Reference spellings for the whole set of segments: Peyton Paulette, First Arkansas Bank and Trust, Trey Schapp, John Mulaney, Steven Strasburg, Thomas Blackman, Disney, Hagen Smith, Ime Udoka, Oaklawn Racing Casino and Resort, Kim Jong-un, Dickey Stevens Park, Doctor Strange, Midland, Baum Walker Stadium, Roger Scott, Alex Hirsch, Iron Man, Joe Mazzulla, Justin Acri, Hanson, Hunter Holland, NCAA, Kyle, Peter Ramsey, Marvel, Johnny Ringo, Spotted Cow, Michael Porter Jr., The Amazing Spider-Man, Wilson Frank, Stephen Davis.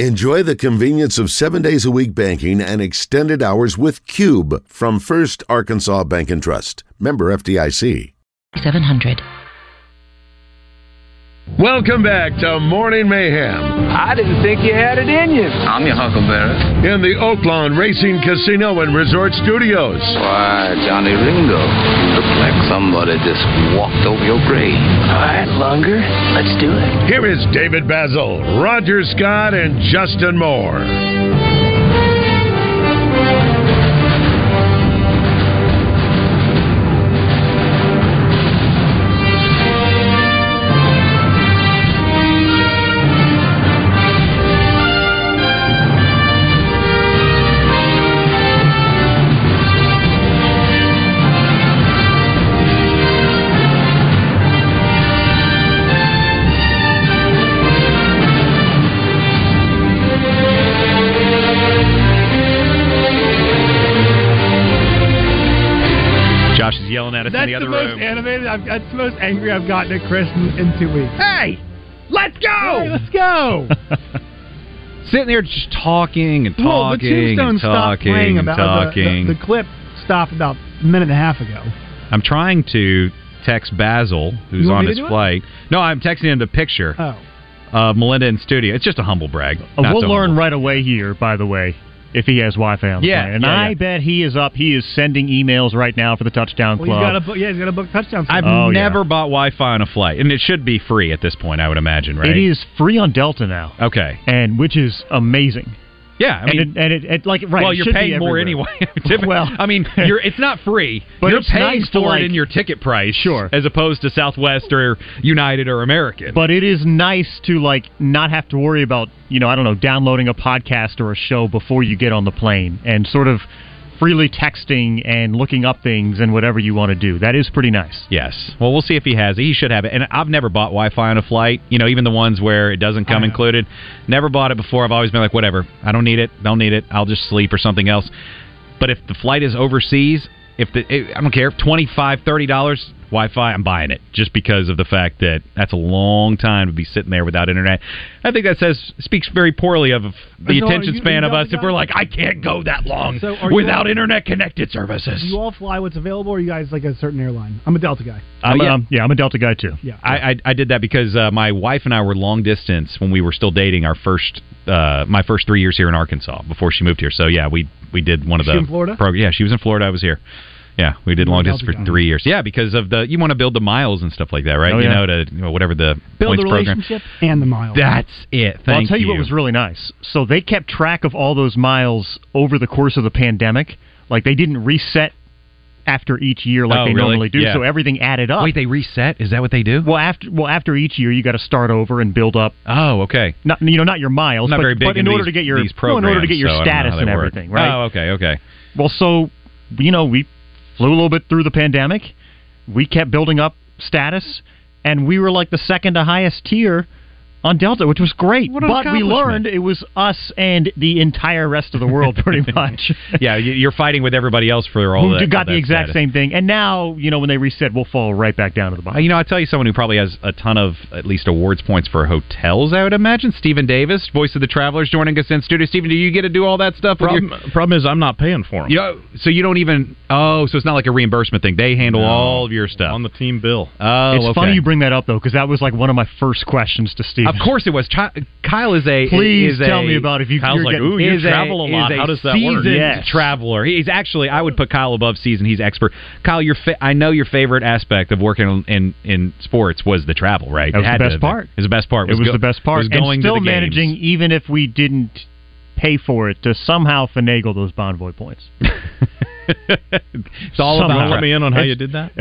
Enjoy the convenience of 7 days a week banking and extended hours with Cube from First Arkansas Bank and Trust. Member FDIC. 700. Welcome back to Morning Mayhem. I didn't think you had it in you. I'm your Huckleberry. In the Oaklawn Racing Casino and Resort Studios. Why, Johnny Ringo, you look like somebody just walked over your grave. All right, Lunger, let's do it. Here is David Basil, Roger Scott, and Justin Moore. That's the most angry I've gotten at Chris in 2 weeks. Hey, let's go! Hey, let's go! Sitting there just talking and talking and talking. The clip stopped about a minute and a half ago. I'm trying to text Basil, who's on his flight. No, I'm texting him the picture of Melinda in studio. It's just a humble brag. We'll learn right away here, by the way. If he has Wi-Fi on the plane. And I bet he is up. He is sending emails right now for the Touchdown Club. He's got to book Touchdown Club. I've never bought Wi-Fi on a flight. And it should be free at this point, I would imagine, right? It is free on Delta now. Okay. And which is amazing. Yeah. I mean, Well, you're paying more anyway. Well, I mean, it's not free. But you're paying nice for it in your ticket price. Sure. As opposed to Southwest or United or American. But it is nice to, not have to worry about, downloading a podcast or a show before you get on the plane and sort of freely texting and looking up things and whatever you want to do. That is pretty nice. Yes. Well, we'll see if he has it. He should have it. And I've never bought Wi-Fi on a flight, even the ones where it doesn't come included. Never bought it before. I've always been like, whatever. I don't need it. Don't need it. I'll just sleep or something else. But if the flight is overseas, I don't care, $25, $30 Wi-Fi, I'm buying it just because of the fact that that's a long time to be sitting there without internet. I think that speaks very poorly of the attention span of us if we're like, I can't go that long without internet-connected services. Do you all fly what's available, or are you guys like a certain airline? I'm a Delta guy. I'm a Delta guy, too. Yeah. I did that because my wife and I were long-distance when we were still dating my first 3 years here in Arkansas before she moved here. So, yeah, we did one of those. She in Florida? Yeah, she was in Florida. I was here. Yeah, we did long distance for 3 years. Yeah, because of you want to build the miles and stuff like that, right? Whatever the points program. Build the relationship and the miles. That's it. Thank you. I'll tell you what was really nice. So they kept track of all those miles over the course of the pandemic. Like they didn't reset after each year normally do. Yeah. So everything added up. Wait, they reset? Is that what they do? Well, after each year, you got to start over and build up. Oh, okay. Not not your miles, but in order to get your status and everything, right? Oh, okay. Well, so we flew a little bit through the pandemic. We kept building up status, and we were like the second to highest tier on Delta, which was great. But we learned it was us and the entire rest of the world, pretty much. Yeah, you're fighting with everybody else for all that. Who got the exact same thing. And now, when they reset, we'll fall right back down to the bottom. I tell you someone who probably has a ton of, at least, awards points for hotels, I would imagine. Stephen Davis, voice of the Travelers, joining us in studio. Stephen, do you get to do all that stuff? Problem is, I'm not paying for them. So you don't even... Oh, so it's not like a reimbursement thing. They handle all of your stuff. On the team bill. Oh, it's funny you bring that up, though, because that was one of my first questions to Stephen. Of course it was. Kyle is a... Please tell me about if you... Kyle's you travel a lot. How does that work? Yes. Traveler. He's actually... I would put Kyle above season. He's expert. Kyle, I know your favorite aspect of working in sports was the travel, right? That was the best part. It was the best part. It was the best part. And still managing, even if we didn't pay for it, to somehow finagle those Bonvoy points. It's all about... Let me in on how you did that.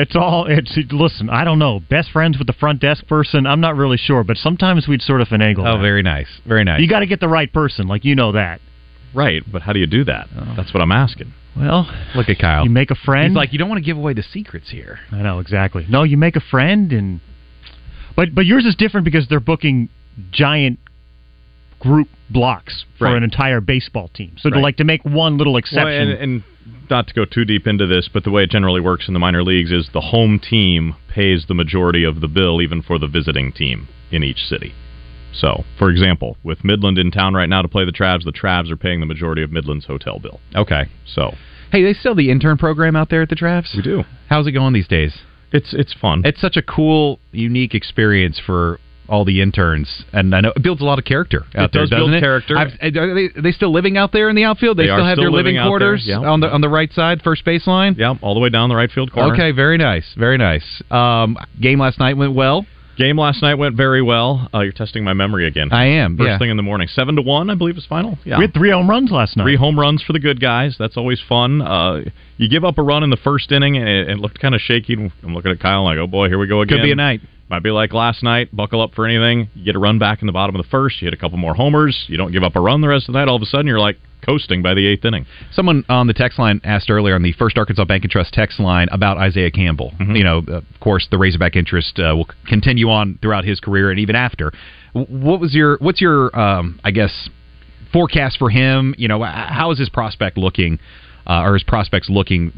Listen, I don't know. Best friends with the front desk person. I'm not really sure, but sometimes we'd sort of finagle. Oh, very nice, very nice. You got to get the right person, that. Right, but how do you do that? Oh. That's what I'm asking. Well, look at Kyle. You make a friend. He's like, you don't want to give away the secrets here. I know exactly. No, you make a friend, and but yours is different because they're booking giant group blocks for an entire baseball team. So to make one little exception. Well, and not to go too deep into this, but the way it generally works in the minor leagues is the home team pays the majority of the bill, even for the visiting team in each city. So, for example, with Midland in town right now to play the Travs are paying the majority of Midland's hotel bill. Okay. So, hey, they still have the intern program out there at the Travs? We do. How's it going these days? It's fun. It's such a cool, unique experience for all the interns, and I know it builds a lot of character out there, doesn't it? It does build character. Are they still living out there in the outfield? They still have their living quarters on the right side, first baseline? Yeah, all the way down the right field corner. Okay, very nice, very nice. Game last night went well. Game last night went very well. You're testing my memory again. I am. First thing in the morning. 7-1, I believe, is final. Yeah. We had 3 home runs last night. 3 home runs for the good guys. That's always fun. You give up a run in the first inning, and it looked kind of shaky. I'm looking at Kyle like, oh boy, here we go again. Could be a night. Might be like last night, buckle up for anything. You get a run back in the bottom of the first. You hit a couple more homers. You don't give up a run the rest of the night. All of a sudden, you're like coasting by the 8th inning. Someone on the text line asked earlier on the First Arkansas Bank and Trust text line about Isaiah Campbell. Mm-hmm. You know, of course, the Razorback interest will continue on throughout his career and even after. What's your I guess, forecast for him? You know, how is his prospect looking, or his prospects looking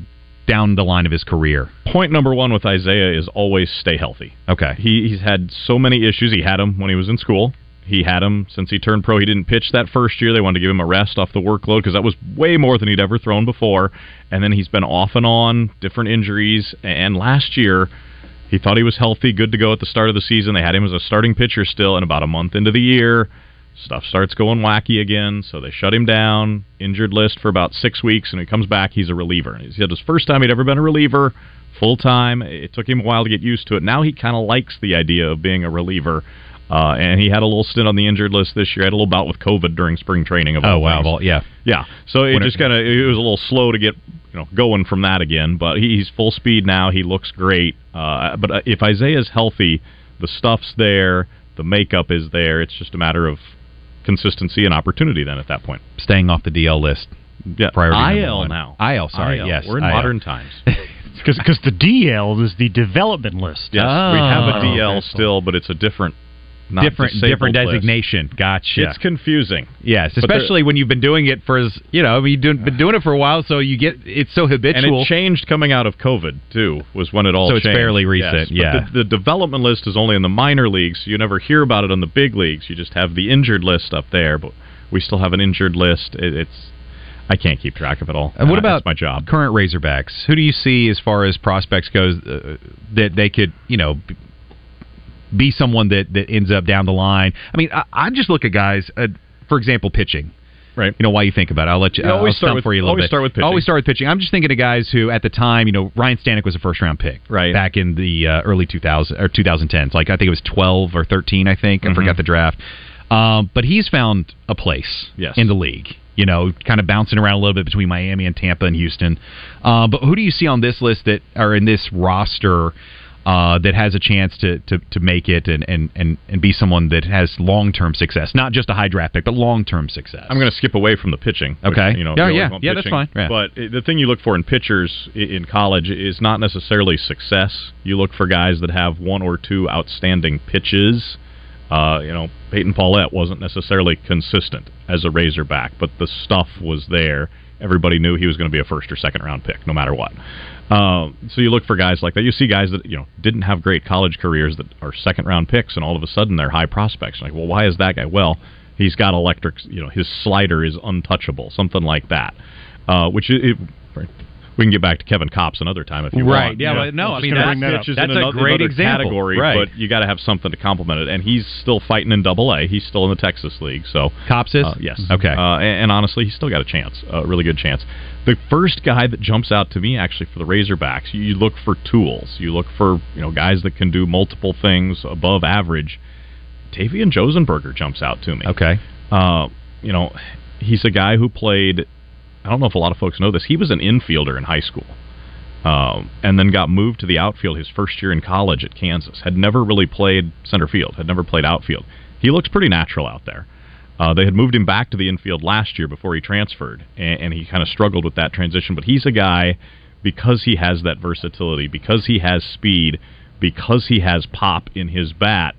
down the line of his career? Point number one with Isaiah is always stay healthy. Okay. He's had so many issues. He had them when he was in school. He had them since he turned pro. He didn't pitch that first year. They wanted to give him a rest off the workload because that was way more than he'd ever thrown before. And then he's been off and on, different injuries. And last year, he thought he was healthy, good to go at the start of the season. They had him as a starting pitcher still, and about a month into the year, stuff starts going wacky again, so they shut him down, injured list for about 6 weeks, and he comes back, he's a reliever. He had his first time he'd ever been a reliever, full-time. It took him a while to get used to it. Now he kind of likes the idea of being a reliever, and he had a little stint on the injured list this year. Had a little bout with COVID during spring training. So it was a little slow to get going from that again, but he's full speed now. He looks great. But if Isaiah's healthy, the stuff's there, the makeup is there. It's just a matter of consistency and opportunity then at that point. Staying off the DL list. Yeah. Priority IL now. IL, sorry. IL. Yes. We're in IL. Modern times. Because the DL is the development list. Yes. Oh. We have a DL still, but it's a different designation. List. Gotcha. It's confusing. Yes, especially when you've been doing it for been doing it for a while, so you get it's so habitual. And it changed coming out of COVID too. Was when it all changed. So it's fairly recent. Yes, yeah. The development list is only in the minor leagues. So you never hear about it on the big leagues. You just have the injured list up there, but we still have an injured list. I can't keep track of it all. And what about my job? Current Razorbacks? Who do you see as far as prospects goes that they could be someone that ends up down the line? I mean, I just look at guys, for example, pitching. Right. Why you think about it. I'll let you. Always start with pitching. I'm just thinking of guys who, at the time, Ryan Stanek was a first-round pick. Right. Back in the early 2000s or 2010s. Like, I think it was 12 or 13, I think. Mm-hmm. I forgot the draft. But he's found a place in the league. Kind of bouncing around a little bit between Miami and Tampa and Houston. But who do you see on this list that are in this roster that has a chance to make it and be someone that has long-term success, not just a high draft pick, but long-term success? I'm going to skip away from the pitching. Okay. Pitching, that's fine. Yeah. But the thing you look for in pitchers in college is not necessarily success. You look for guys that have one or two outstanding pitches. Peyton Paulette wasn't necessarily consistent as a Razorback, but the stuff was there. Everybody knew he was going to be a first or second round pick, no matter what. So you look for guys like that. You see guys that didn't have great college careers that are second round picks, and all of a sudden they're high prospects. Like, well, why is that guy? Well, he's got electric. His slider is untouchable, something like that. We can get back to Kevin Copps another time if you want. Right? Yeah, but that's a great example. Category, right. But you got to have something to complement it. And he's still fighting in Double-A. He's still in the Texas League. So Copps is yes, okay. And honestly, he's still got a chance, a really good chance. The first guy that jumps out to me actually for the Razorbacks, you look for tools. You look for guys that can do multiple things above average. Tavian Josenberger jumps out to me. Okay, he's a guy who played. I don't know if a lot of folks know this. He was an infielder in high school and then got moved to the outfield his first year in college at Kansas. Had never really played center field, had never played outfield. He looks pretty natural out there. They had moved him back to the infield last year before he transferred, and he kind of struggled with that transition. But he's a guy, because he has that versatility, because he has speed, because he has pop in his bat,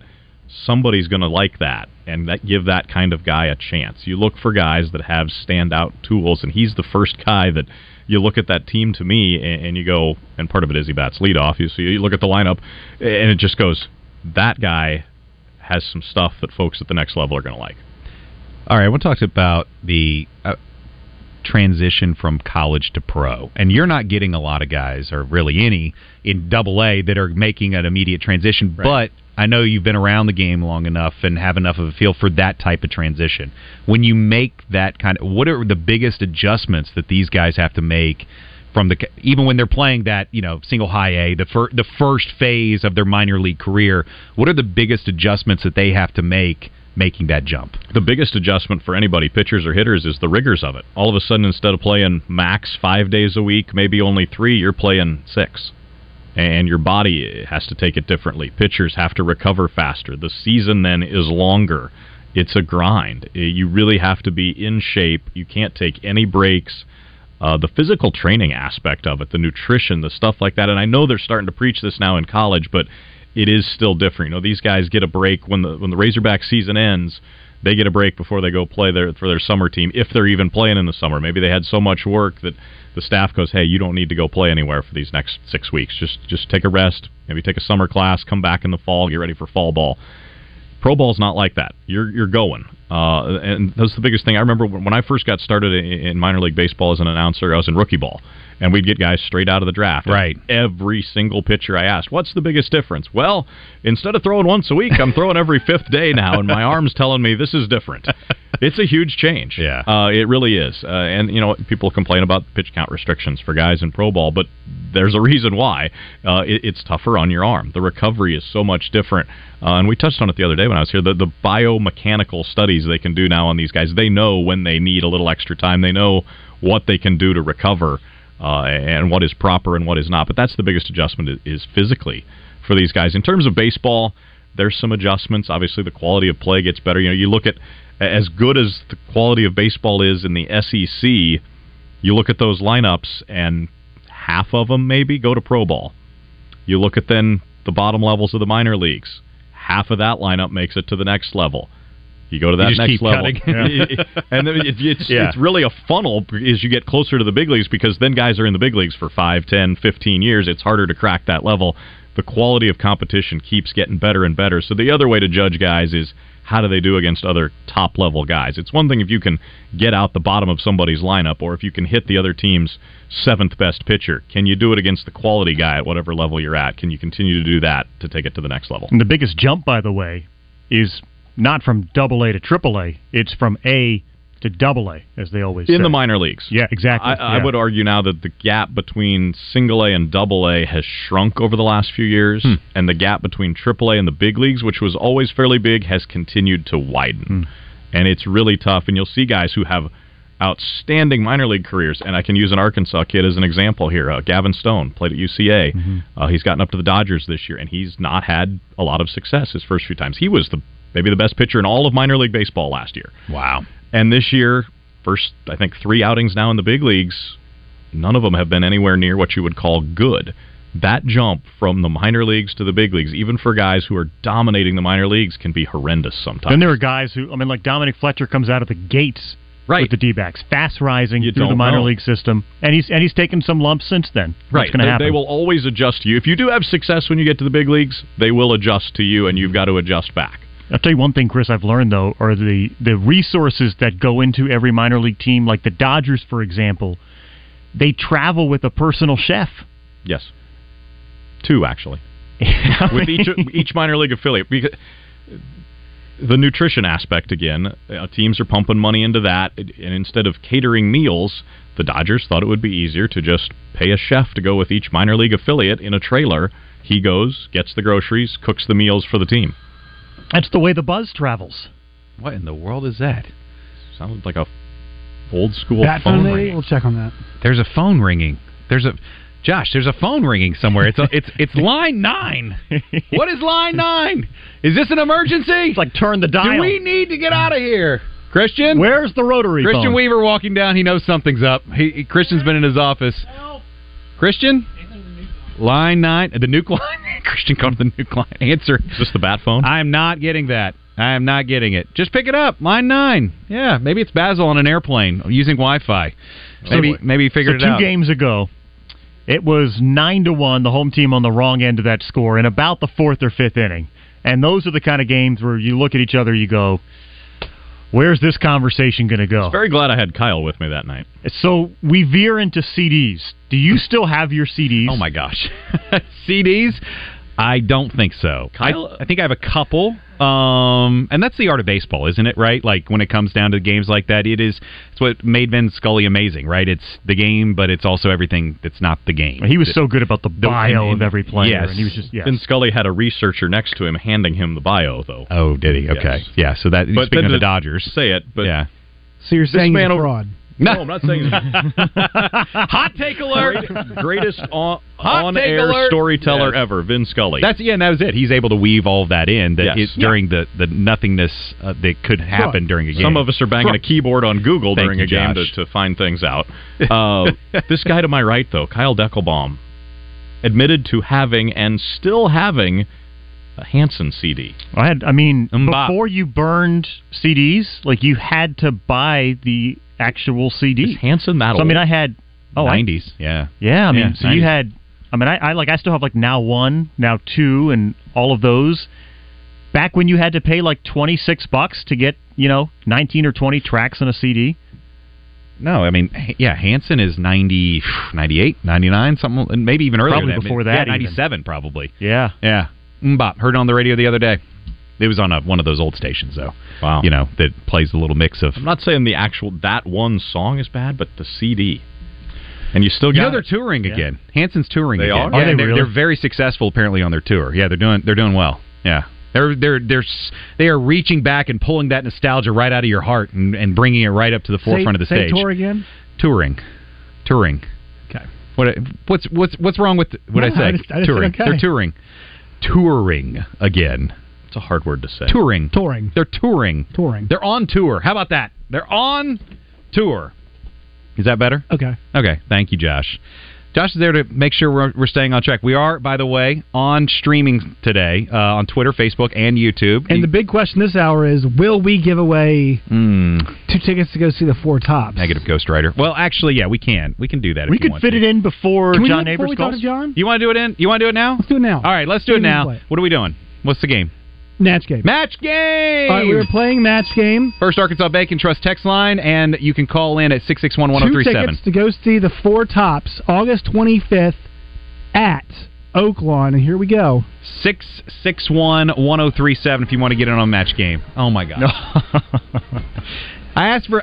somebody's going to like that and give that kind of guy a chance. You look for guys that have standout tools, and he's the first guy that you look at that team to me, and you go, and part of it is he bats leadoff. You look at the lineup, and it just goes, that guy has some stuff that folks at the next level are going to like. All right, I want to talk about the transition from college to pro. And you're not getting a lot of guys, or really any, in AA that are making an immediate transition. Right. But I know you've been around the game long enough and have enough of a feel for that type of transition. When you make that kind of, what are the biggest adjustments that these guys have to make from the, even when they're playing that, you know, single high A, the first phase of their minor league career? What are the biggest adjustments that they have to make making that jump? The biggest adjustment for anybody, pitchers or hitters, is the rigors of it. All of a sudden, instead of playing max 5 days a week, maybe only 3, you're playing 6. And your body has to take it differently. Pitchers have to recover faster. The season then is longer. It's a grind. You really have to be in shape. You can't take any breaks. The physical training aspect of it, the nutrition, the stuff like that. And I know they're starting to preach this now in college, but it is still different. You know, these guys get a break when the Razorback season ends. They get a break before they go play for their summer team, if they're even playing in the summer. Maybe they had so much work that the staff goes, "Hey, you don't need to go play anywhere for these next 6 weeks. Just take a rest. Maybe take a summer class. Come back in the fall. Get ready for fall ball." Pro ball's not like that. You're going, and that's the biggest thing. I remember when I first got started in minor league baseball as an announcer, I was in rookie ball. And we'd get guys straight out of the draft. Right. Every single pitcher I asked, "What's the biggest difference?" Well, instead of throwing once a week, I'm throwing every fifth day now, and my arm's telling me this is different. It's a huge change. Yeah, it really is. And you know, people complain about pitch count restrictions for guys in pro ball, but there's a reason why. It's tougher on your arm. The recovery is so much different. And we touched on it the other day when I was here. The biomechanical studies they can do now on these guys. They know when they need a little extra time. They know what they can do to recover. And what is proper and what is not. But that's the biggest adjustment, is physically for these guys. In terms of baseball, there's some adjustments. Obviously, the quality of play gets better. You know, you look at, as good as the quality of baseball is in the SEC, you look at those lineups, and half of them maybe go to pro ball. You look at then the bottom levels of the minor leagues. Half of that lineup makes it to the next level. You go to that next level, and then it's really a funnel as you get closer to the big leagues, because then guys are in the big leagues for 5, 10, 15 years. It's harder to crack that level. The quality of competition keeps getting better and better. So the other way to judge guys is, how do they do against other top-level guys? It's one thing if you can get out the bottom of somebody's lineup, or if you can hit the other team's 7th-best pitcher. Can you do it against the quality guy at whatever level you're at? Can you continue to do that to take it to the next level? And the biggest jump, by the way, is not from AA to AAA, it's from A to AA, as they always say. In the minor leagues. Yeah, exactly. I would argue now that the gap between single A and AA has shrunk over the last few years, and the gap between AAA and the big leagues, which was always fairly big, has continued to widen. And it's really tough, and you'll see guys who have outstanding minor league careers, and I can use an Arkansas kid as an example here. Gavin Stone played at UCA. He's gotten up to the Dodgers this year, and he's not had a lot of success his first few times. He was maybe the best pitcher in all of minor league baseball last year. Wow. And this year, first, I think, 3 outings now in the big leagues, none of them have been anywhere near what you would call good. That jump from the minor leagues to the big leagues, even for guys who are dominating the minor leagues, can be horrendous sometimes. Then there are guys who, I mean, like Dominic Fletcher comes out of the gates with the D-backs, fast rising through the minor league system, and he's taken some lumps since then. Right, they will always adjust to you. If you do have success when you get to the big leagues, they will adjust to you, and you've got to adjust back. I'll tell you one thing, Chris, I've learned, though, are the resources that go into every minor league team. Like the Dodgers, for example, they travel with a personal chef. Yes. 2, actually. With each minor league affiliate. Because the nutrition aspect, again, teams are pumping money into that, and instead of catering meals, the Dodgers thought it would be easier to just pay a chef to go with each minor league affiliate in a trailer. He goes, gets the groceries, cooks the meals for the team. That's the way the buzz travels. What in the world is that? Sounds like a old school phone ringing. We'll check on that. There's a phone ringing. There's a phone ringing somewhere. It's line 9. What is line 9? Is this an emergency? It's like turn the dial. Do we need to get out of here? Christian? Where's the rotary phone? Christian Weaver walking down. He knows something's up. Christian's been in his office. Help. Christian? Line 9, the nuke line. Christian called the nuke line. Answer. Is this the bat phone? I am not getting that. I am not getting it. Just pick it up. Line 9. Yeah, maybe it's Basil on an airplane using Wi-Fi. Maybe figured it out. 2 games ago, it was 9-1, the home team on the wrong end of that score in about the 4th or 5th inning. And those are the kind of games where you look at each other, you go, where's this conversation going to go? I was very glad I had Kyle with me that night. So we veer into CDs. Do you still have your CDs? Oh, my gosh. CDs? I don't think so. Kyle, I think I have a couple. And that's the art of baseball, isn't it, right? Like, when it comes down to games like that, it's what made Vin Scully amazing, right? It's the game, but it's also everything that's not the game. He was so good about the bio of every player. Yes. And he was just, yes. Vin Scully had a researcher next to him handing him the bio, though. Oh, did he? Okay. Yes. Yeah, so that, but speaking of the Dodgers. Say it, but... Yeah. So you're saying he's fraud. No, I'm not saying Hot take alert! Greatest on-air storyteller ever, Vin Scully. That was it. He's able to weave all of that in during the nothingness that could happen during a game. Some of us are banging a keyboard on Google during a game to find things out. This guy to my right, though, Kyle Deckelbaum, admitted to having and still having a Hanson CD. Before you burned CDs, like you had to buy the actual CD. It's Hanson that old. So, I had... Oh, 90s. Yeah, so 90s. You had... I still have, Now One, Now Two, and all of those. Back when you had to pay, $26 to get, 19 or 20 tracks on a CD. No, Hanson is 90, 98, 99, something, maybe even earlier. Probably before that. Yeah, 97, even. Probably. Yeah. Yeah. Mbop. Heard it on the radio the other day. It was on one of those old stations, though. Wow. That plays a little mix of... I'm not saying the actual... That one song is bad, but the CD. And you still got... they're touring again. Hanson's touring again. They are? Yeah, they're very successful, apparently, on their tour. Yeah, they're doing well. Yeah. They are reaching back and pulling that nostalgia right out of your heart and bringing it right up to the forefront of the stage. Say tour again? Touring. Okay. What's wrong with... I say? I just touring. Okay. They're touring. Touring again. It's a hard word to say. Touring. They're touring. They're on tour. How about that? They're on tour. Is that better? Okay. Thank you, Josh. Josh is there to make sure we're staying on track. We are, by the way, on streaming today on Twitter, Facebook, and YouTube. And the big question this hour is, will we give away 2 tickets to go see the Four Tops? Negative ghostwriter. Well, actually, yeah, we can. We can do that if you want to. We could fit it in before John Neighbors calls. You want to do it in? You want to do it now? Let's do it now. All right, let's do it now. What are we doing? What's the game? Match game! All right, we were playing match game. First Arkansas Bank and Trust text line, and you can call in at 661-1037. 2 tickets to go see the Four Tops, August 25th at Oaklawn, and here we go. 661-1037 if you want to get in on match game. Oh, my God. No. I asked for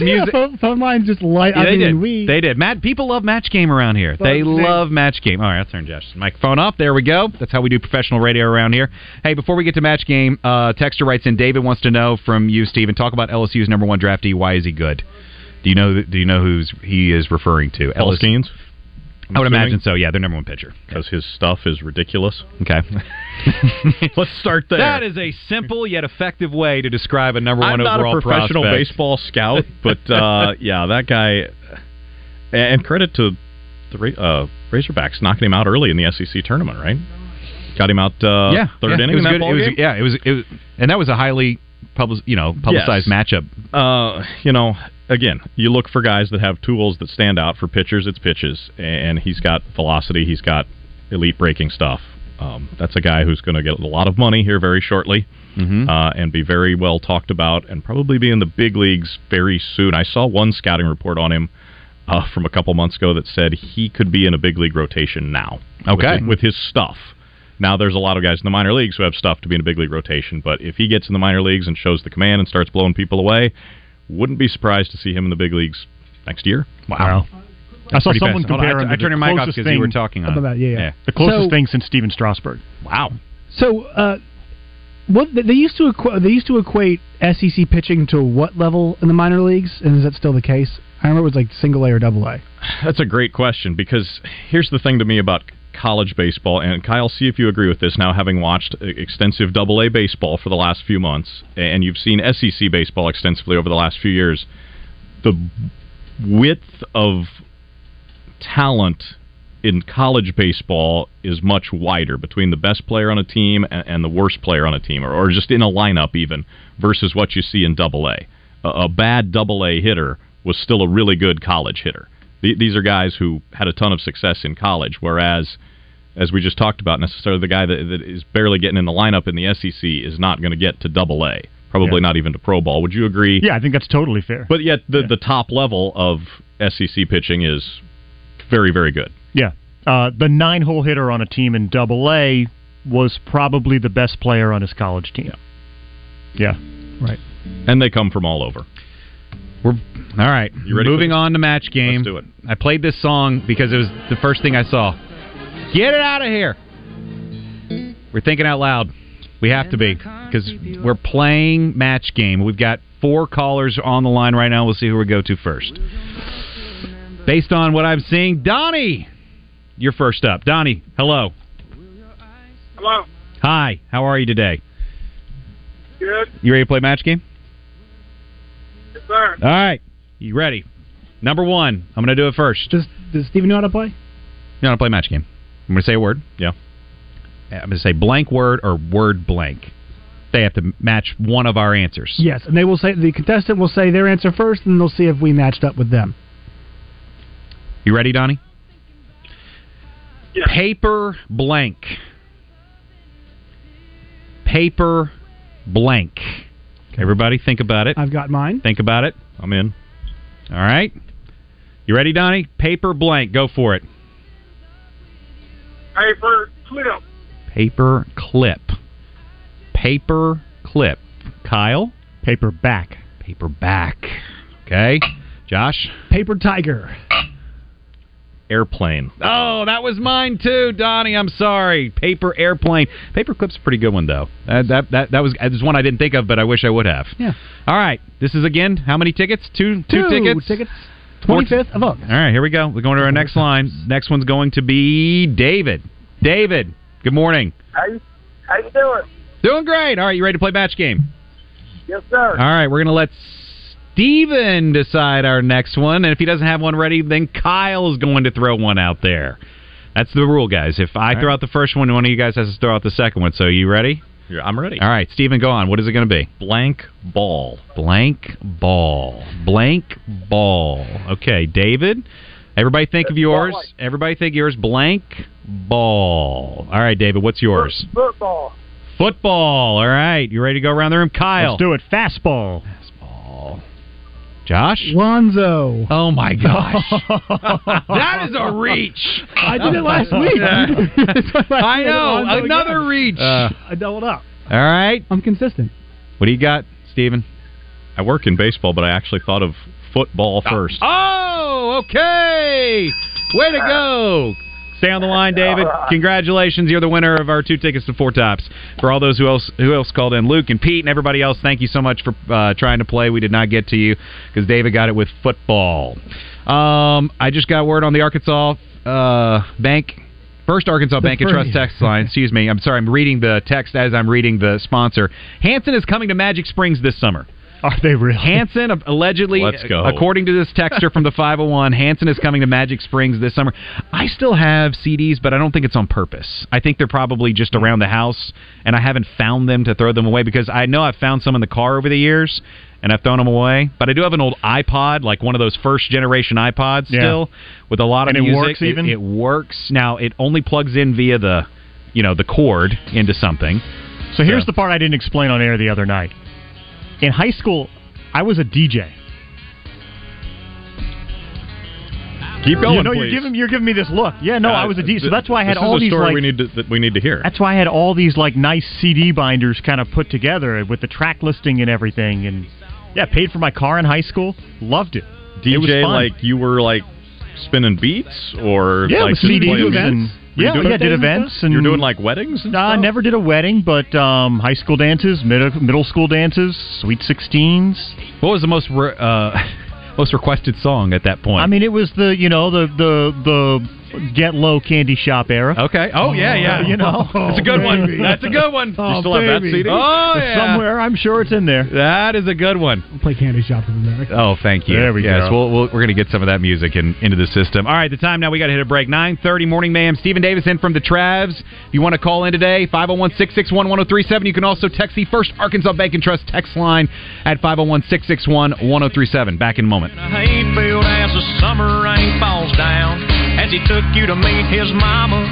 music. Phone lines just light. Yeah, they did. Matt, people love match game around here. They love match game. All right, I'll turn Josh's microphone off. There we go. That's how we do professional radio around here. Hey, before we get to match game, texter writes in. David wants to know from you, Stephen. Talk about LSU's number 1 draftee. Why is he good? Do you know who he is referring to? Paul Skeens? I would imagine so. Yeah, their number 1 pitcher. Because his stuff is ridiculous. Okay. Let's start there. That is a simple yet effective way to describe a number 1 overall prospect. I'm not a professional baseball scout, but that guy... And credit to the Razorbacks knocking him out early in the SEC tournament, right? Got him out third inning in that ball game? Yeah, it was... And that was a highly publicized matchup. Again, you look for guys that have tools that stand out. For pitchers, it's pitches, and he's got velocity. He's got elite breaking stuff. That's a guy who's going to get a lot of money here very shortly, and be very well talked about, and probably be in the big leagues very soon. I saw one scouting report on him from a couple months ago that said he could be in a big league rotation now. Okay, with his stuff. Now there's a lot of guys in the minor leagues who have stuff to be in a big league rotation, but if he gets in the minor leagues and shows the command and starts blowing people away. Wouldn't be surprised to see him in the big leagues next year. Wow. I saw someone compare him to the closest thing. I turned your mic off because you were talking on it. Yeah. The closest thing since Steven Strasburg. Wow. So, they used to equate SEC pitching to what level in the minor leagues? And is that still the case? I remember it was single A or double A. That's a great question, because here's the thing to me about college baseball, and Kyle, see if you agree with this now, having watched extensive double-A baseball for the last few months, and you've seen SEC baseball extensively over the last few years, the width of talent in college baseball is much wider between the best player on a team and the worst player on a team, or just in a lineup even, versus what you see in double-A. A bad double-A hitter was still a really good college hitter. These are guys who had a ton of success in college, whereas as we just talked about, necessarily the guy that is barely getting in the lineup in the SEC is not going to get to Double A, probably not even to Pro Ball. Would you agree? Yeah, I think that's totally fair. But yet the top level of SEC pitching is very, very good. Yeah. The 9-hole hitter on a team in Double A was probably the best player on his college team. Yeah. Right. And they come from all over. All right. You ready? Moving on to match game. Let's do it. I played this song because it was the first thing I saw. Get it out of here. We're thinking out loud. We have to be because we're playing match game. We've got 4 callers on the line right now. We'll see who we go to first. Based on what I'm seeing, Donnie, you're first up. Donnie, hello. Hello. Hi. How are you today? Good. You ready to play match game? Yes, sir. All right. You ready? Number one. I'm going to do it first. Does Steven know how to play? You know how to play match game. I'm going to say a word. Yeah. I'm going to say blank word or word blank. They have to match one of our answers. Yes, and they will say the contestant will say their answer first, and they'll see if we matched up with them. You ready, Donnie? Yeah. Paper blank. Paper blank. Everybody think about it. I've got mine. Think about it. I'm in. All right. You ready, Donnie? Paper blank. Go for it. Paper clip. Paper clip. Paper clip. Kyle? Paper back. Paper back. Okay. Josh? Paper tiger. Airplane. Oh, that was mine too, Donnie. I'm sorry. Paper airplane. Paper clip's a pretty good one, though. That was one I didn't think of, but I wish I would have. Yeah. All right. This is, again, how many tickets? Two tickets? 25th of August. All right. Here we go. We're going to our next line. Next one's going to be David. David, good morning. How you doing? Doing great. All right, you ready to play match game? Yes, sir. All right, we're going to let Steven decide our next one, and if he doesn't have one ready, then Kyle's going to throw one out there. That's the rule, guys. If I throw out the first one, one of you guys has to throw out the second one. So you ready? I'm ready. All right, Steven, go on. What is it going to be? Blank ball. Blank ball. Blank ball. Okay, David, everybody think of yours. Everybody think yours. Blank ball. All right, David, what's yours? Football. All right, you ready to go around the room? Kyle. Let's do it. Fastball. Josh? Lonzo. Oh, my gosh. That is a reach. I did it last week. I know. Another reach. I doubled up. All right. I'm consistent. What do you got, Steven? I work in baseball, but I actually thought of football first. Oh, okay. Way to go. Stay on the line, David. Congratulations. You're the winner of our 2 tickets to Four Tops. For all those who else called in, Luke and Pete and everybody else, thank you so much for trying to play. We did not get to you because David got it with football. I just got word on the Arkansas Bank. First Arkansas Bank and Trust text line. Excuse me. I'm sorry. I'm reading the text as I'm reading the sponsor. Hanson is coming to Magic Springs this summer. Are they really? Hanson, allegedly, according to this texter from the 501, Hanson is coming to Magic Springs this summer. I still have CDs, but I don't think it's on purpose. I think they're probably just around the house, and I haven't found them to throw them away because I know I've found some in the car over the years, and I've thrown them away. But I do have an old iPod, like one of those first-generation iPods still, with a lot of music. And it works even? It works. Now, it only plugs in via the, the cord into something. So here's the part I didn't explain on air the other night. In high school, I was a DJ. Keep going, please. You're giving me this look. Yeah, no, I was a DJ. So that's why I had all these. This is a story we need to hear. That's why I had all these nice CD binders kind of put together with the track listing and everything, and paid for my car in high school. Loved it. DJ, it was fun. You were spinning beats or CD events. Did events. And you're doing weddings and stuff? I never did a wedding, but high school dances, middle school dances, Sweet 16s. What was the most requested song at that point? I mean, it was the Get Low Candy Shop era. Okay. Oh, yeah. That's a good one. That's a good one. You still have that CD? Oh, yeah. Somewhere. I'm sure it's in there. That is a good one. We'll play Candy Shop in America. Oh, thank you. There we go. Yes, we're going to get some of that music into the system. All right, the time now. We got to hit a break. 9:30 morning, ma'am. Stephen Davis in from the Travs. If you want to call in today, 501-661-1037. You can also text the First Arkansas Bank and Trust text line at 501-661-1037. Back in a moment. I ain't failed as the summer rain falls down. As he took you to meet his mama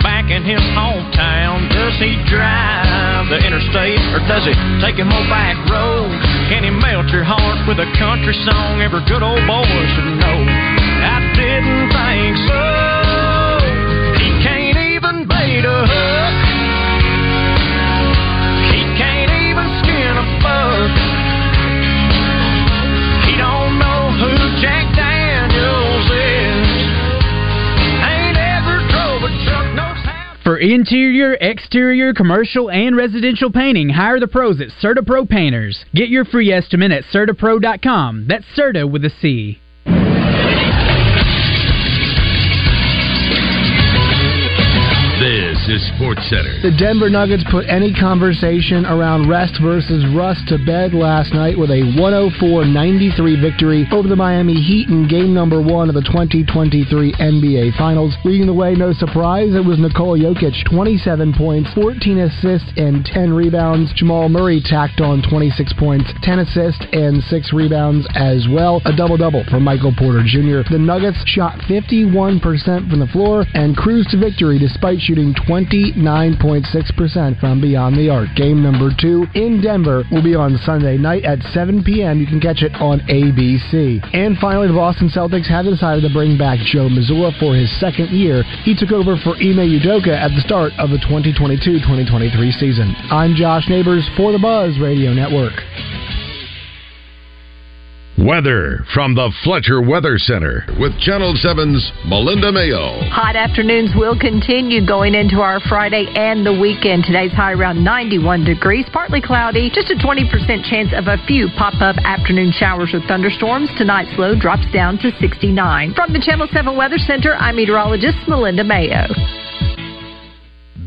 back back in his hometown? Does he drive the interstate, or does it take him on back road? Can he melt your heart with a country song? Every good old boy should know. I didn't think so. He can't even bait a hook. He can't even skin a bug. He don't know who Jack Daniels is. Ain't ever drove a truck, knows how. For interior, exterior, commercial, and residential painting, hire the pros at Serta Pro Painters. Get your free estimate at CertaPro.com. That's Serta with a C. This is Sports Center. The Denver Nuggets put any conversation around rest versus rust to bed last night with a 104-93 victory over the Miami Heat in game number 1 of the 2023 NBA Finals. Leading the way, no surprise, it was Nikola Jokic, 27 points, 14 assists, and 10 rebounds. Jamal Murray tacked on 26 points, 10 assists, and 6 rebounds as well. A double-double from Michael Porter Jr. The Nuggets shot 51% from the floor and cruised to victory despite shooting 29.6% from beyond the arc. Game number 2 in Denver will be on Sunday night at 7 p.m. You can catch it on ABC. And finally, the Boston Celtics have decided to bring back Joe Mazzulla for his second year. He took over for Ime Udoka at the start of the 2022-2023 season. I'm Josh Neighbors for the Buzz Radio Network. Weather from the Fletcher Weather Center with Channel 7's Melinda Mayo. Hot afternoons will continue going into our Friday and the weekend. Today's high around 91 degrees, partly cloudy, just a 20% chance of a few pop-up afternoon showers or thunderstorms. Tonight's low drops down to 69. From the Channel 7 Weather Center, I'm meteorologist Melinda Mayo.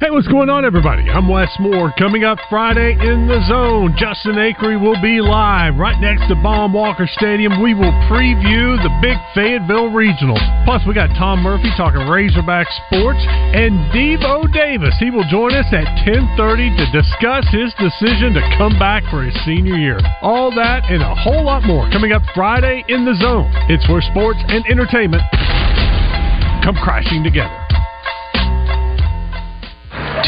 Hey, what's going on, everybody? I'm Wes Moore. Coming up Friday in the Zone, Justin Acri will be live right next to Baum Walker Stadium. We will preview the big Fayetteville Regional. Plus, we got Tom Murphy talking Razorback sports, and Devo Davis. He will join us at 10:30 to discuss his decision to come back for his senior year. All that and a whole lot more coming up Friday in the Zone. It's where sports and entertainment come crashing together.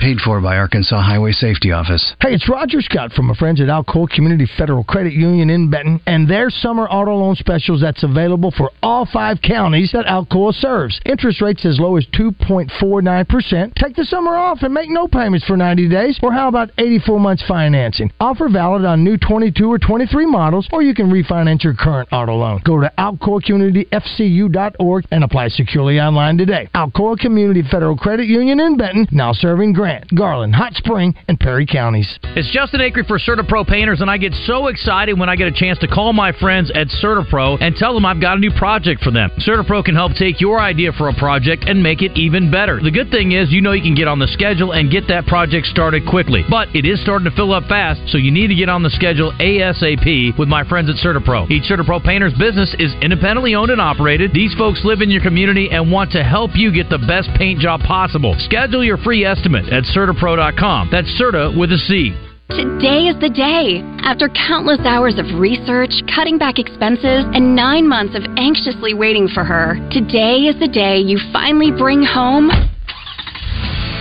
Paid for by Arkansas Highway Safety Office. Hey, it's Roger Scott from my friends at Alcoa Community Federal Credit Union in Benton and their summer auto loan specials that's available for all 5 counties that Alcoa serves. Interest rates as low as 2.49%. Take the summer off and make no payments for 90 days, or how about 84 months financing? Offer valid on new 22 or 23 models, or you can refinance your current auto loan. Go to AlcoaCommunityFCU.org and apply securely online today. Alcoa Community Federal Credit Union in Benton, now serving Grant, Garland, Hot Spring, and Perry counties. It's Justin Acri for Serta Pro Painters, and I get so excited when I get a chance to call my friends at Serta Pro and tell them I've got a new project for them. Serta Pro can help take your idea for a project and make it even better. The good thing is, you know, you can get on the schedule and get that project started quickly, but it is starting to fill up fast, so you need to get on the schedule ASAP with my friends at Serta Pro. Each Serta Pro Painters business is independently owned and operated. These folks live in your community and want to help you get the best paint job possible. Schedule your free estimate at CertaPro.com. That's Serta with a C. Today is the day. After countless hours of research, cutting back expenses, and 9 months of anxiously waiting for her, today is the day you finally bring home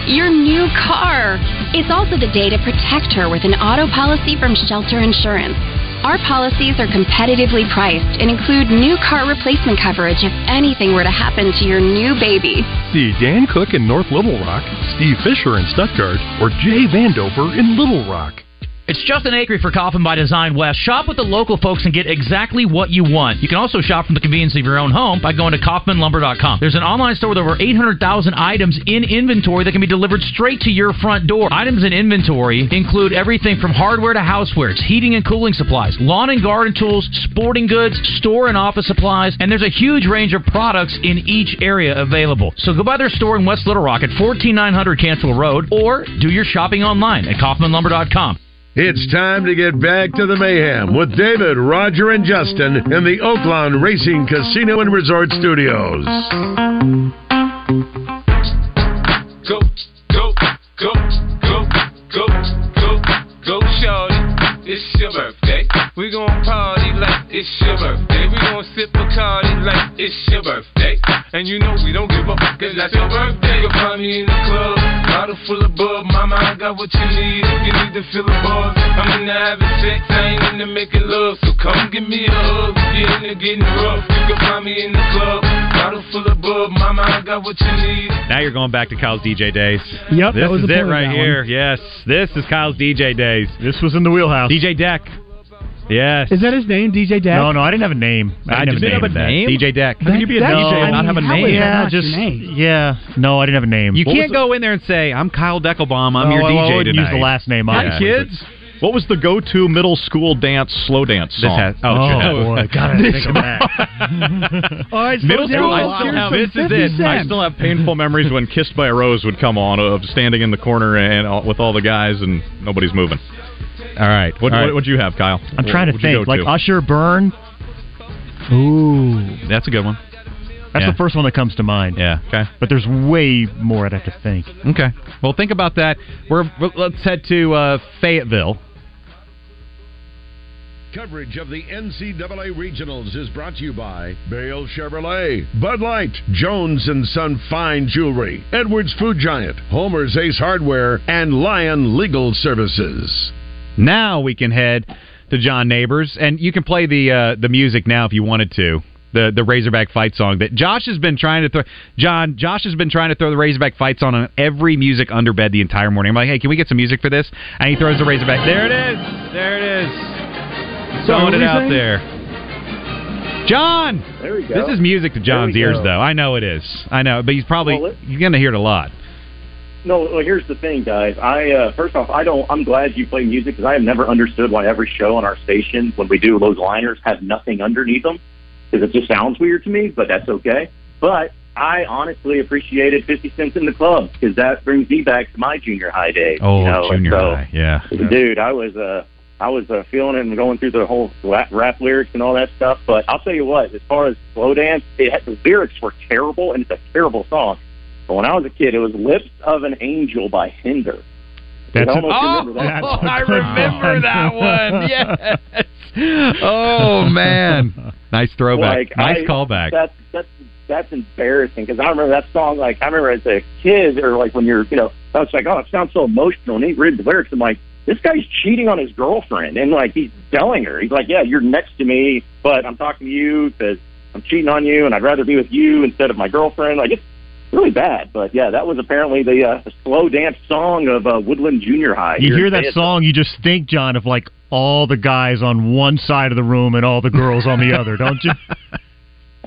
your new car. It's also the day to protect her with an auto policy from Shelter Insurance. Our policies are competitively priced and include new car replacement coverage if anything were to happen to your new baby. See Dan Cook in North Little Rock, Steve Fisher in Stuttgart, or Jay Vandover in Little Rock. It's Justin Acri for Coffin by Design West. Shop with the local folks and get exactly what you want. You can also shop from the convenience of your own home by going to kaufmanlumber.com. There's an online store with over 800,000 items in inventory that can be delivered straight to your front door. Items in inventory include everything from hardware to housewares, heating and cooling supplies, lawn and garden tools, sporting goods, store and office supplies, and there's a huge range of products in each area available. So go by their store in West Little Rock at 14900 Cantrell Road or do your shopping online at kaufmanlumber.com. It's time to get back to the mayhem with David, Roger, and Justin in the Oaklawn Racing Casino and Resort Studios. Go, go, go, go, go, go, go, shawty. It's your birthday. We gon' party like it's your birthday. We gon' sip a Bacardi like it's your birthday. And you know we don't give up, cause that's your birthday. You'll find me in the club. Bottle full of bub, mama, I got what you need. If you need to fill the bars, I'm into having sex, I ain't into making love. So come give me a hug, you're into getting rough. You can find me in the club. Bottle full of bub, mama, I got what you need. Now you're going back to Kyle's DJ days. Yep, this is it right here. Yes, this is Kyle's DJ days. This was in the wheelhouse. DJ Deck. Yes. Is that his name, DJ Deck? No, I didn't have a name. I didn't have a name. DJ Deck. How can you be a DJ and not have a name? Yeah, just yeah. No, I didn't have a name. You can't go in there and say, I'm Kyle Deckelbaum, I'm your DJ tonight. Use the last name. Hi, kids. What was the go-to middle school dance, slow dance song? Boy, God, I didn't think of that. All right, middle school, this is it. I still have painful memories when Kissed by a Rose would come on, of standing in the corner and with all the guys and nobody's moving. All right. What do you have, Kyle? I'm trying to think. Like Usher, Burn. Ooh. That's a good one. That's the first one that comes to mind. Yeah. Okay. But there's way more I'd have to think. Okay. Well, think about that. Let's head to Fayetteville. Coverage of the NCAA Regionals is brought to you by Bale Chevrolet, Bud Light, Jones & Son Fine Jewelry, Edwards Food Giant, Homer's Ace Hardware, and Lion Legal Services. Now we can head to John Neighbors, and you can play the music now if you wanted to, the Razorback fight song that Josh has been trying to throw the Razorback fight song on every music underbed the entire morning. I'm like, hey, can we get some music for this? And he throws the Razorback. There it is. Throwing it out there. John! There we go. This is music to John's ears, though. I know it is. I know, but you're going to hear it a lot. No, well, here's the thing, guys. First off, I'm glad you play music because I have never understood why every show on our station, when we do those liners, has nothing underneath them because it just sounds weird to me, but that's okay. But I honestly appreciated 50 Cents in the Club because that brings me back to my junior high days. Oh, you know? Junior high, yeah. Dude, I was feeling it and going through the whole rap lyrics and all that stuff. But I'll tell you what, as far as slow dance, the lyrics were terrible, and it's a terrible song. But when I was a kid, it was Lips of an Angel by Hinder. I remember that one. Yes. Oh, man. Nice throwback. Nice callback. That's embarrassing because I remember that song. Like, I remember as a kid, or like when you're, I was like, oh, it sounds so emotional. And he read the lyrics. I'm like, this guy's cheating on his girlfriend. And like, he's telling her. He's like, yeah, you're next to me, but I'm talking to you because I'm cheating on you, and I'd rather be with you instead of my girlfriend. Like, it's really bad, but yeah, that was apparently the slow dance song of Woodland Junior High. You hear that song, you just think, John, of like all the guys on one side of the room and all the girls on the other, don't you?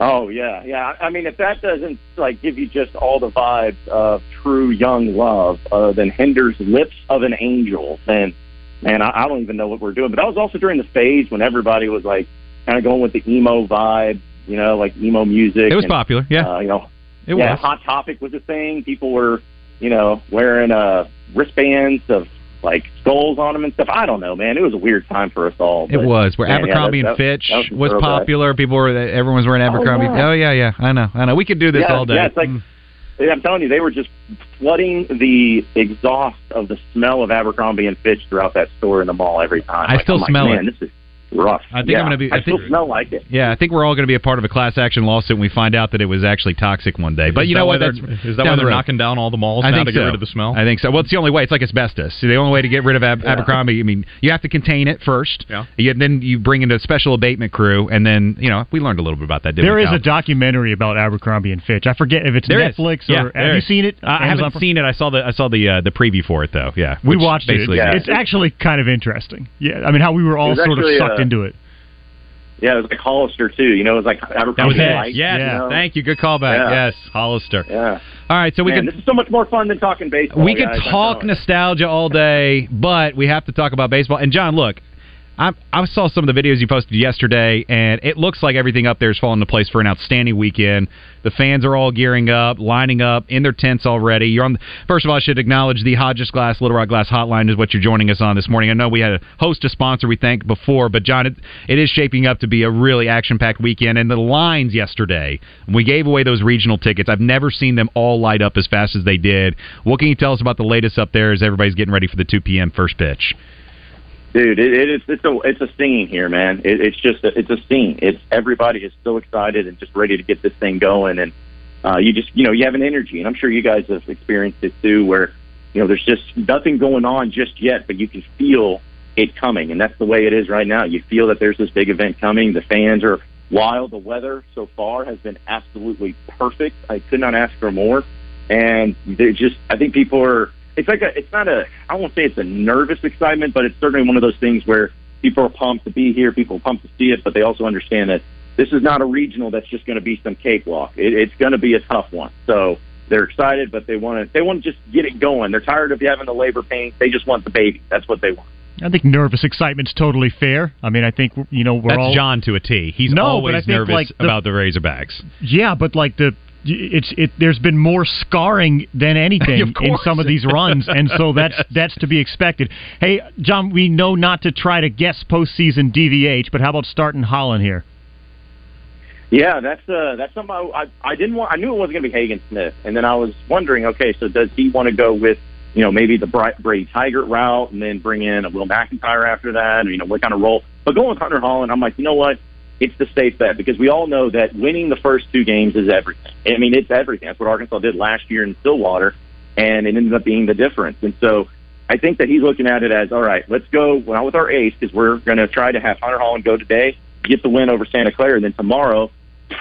Oh, yeah. I mean, if that doesn't like give you just all the vibes of true young love, then Hinder's Lips of an Angel, then, man, I don't even know what we're doing. But that was also during the phase when everybody was like kind of going with the emo vibe, like emo music. It was popular, yeah. It was. Hot Topic was a thing. People were, wearing wristbands of, like, skulls on them and stuff. I don't know, man. It was a weird time for us all. But, it was. Where Abercrombie and Fitch was popular. Everyone was wearing Abercrombie. Oh, yeah. I know. We could do this all day. Yeah, it's like, I'm telling you, they were just flooding the exhaust of the smell of Abercrombie and Fitch throughout that store in the mall every time. I still smell it. Man, this is rough. I think I feel like it. Yeah, I think we're all going to be a part of a class action lawsuit when we find out that it was actually toxic one day. But you know what? Is that why they're knocking down all the malls now to get rid of the smell? I think so. Well, it's the only way. It's like asbestos. The only way to get rid of Abercrombie, I mean, you have to contain it first. Yeah. Then you bring in a special abatement crew, and then, we learned a little bit about that, didn't we? There is a documentary about Abercrombie and Fitch. I forget if it's Netflix or... Have you seen it? I haven't seen it. I saw the preview for it, though. Yeah. We watched it. It's actually kind of interesting. Yeah. I mean, how we were all sort of sucked into it. Yeah, it was like Hollister, too. It was like Abercrombie. Yeah. Thank you. Good callback. Yeah. Yes, Hollister. Yeah. All right, so this is so much more fun than talking baseball. We could talk nostalgia all day, but we have to talk about baseball. And, John, look, I saw some of the videos you posted yesterday, and it looks like everything up there is falling into place for an outstanding weekend. The fans are all gearing up, lining up, in their tents already. First of all, I should acknowledge the Hodges Glass, Little Rock Glass hotline is what you're joining us on this morning. I know we had a host of sponsor we thanked before, but, John, it is shaping up to be a really action-packed weekend. And the lines yesterday, we gave away those regional tickets. I've never seen them all light up as fast as they did. What can you tell us about the latest up there as everybody's getting ready for the 2 p.m. first pitch? Dude, it's a scene here, man. It's a scene. Everybody is so excited and just ready to get this thing going, and you have an energy, and I'm sure you guys have experienced it too, where there's just nothing going on just yet, but you can feel it coming, and that's the way it is right now. You feel that there's this big event coming. The fans are wild. The weather so far has been absolutely perfect. I could not ask for more, and I think people are. I won't say it's a nervous excitement, but it's certainly one of those things where people are pumped to be here, people are pumped to see it, but they also understand that this is not a regional that's just going to be some cakewalk. It's going to be a tough one. So they're excited, but they want to just get it going. They're tired of having the labor pains. They just want the baby. That's what they want. I think nervous excitement's totally fair. I mean, I think that's John to a T. He's always nervous about the Razorbacks. Yeah, but like the. There's been more scarring than anything in some of these runs, and so that's that's to be expected. Hey, John, we know not to try to guess postseason DVH, but how about starting Holland here? Yeah, that's something I didn't want. I knew it wasn't going to be Hagen Smith, and then I was wondering, okay, so does he want to go with maybe the Brady Tiger route, and then bring in a Will McIntyre after that, or what kind of role? But going with Hunter Holland, I'm like, you know what? It's the safe bet because we all know that winning the first two games is everything. I mean, it's everything. That's what Arkansas did last year in Stillwater, and it ended up being the difference. And so I think that he's looking at it as, all right, let's go with our ace because we're going to try to have Hunter Holland go today, get the win over Santa Clara, and then tomorrow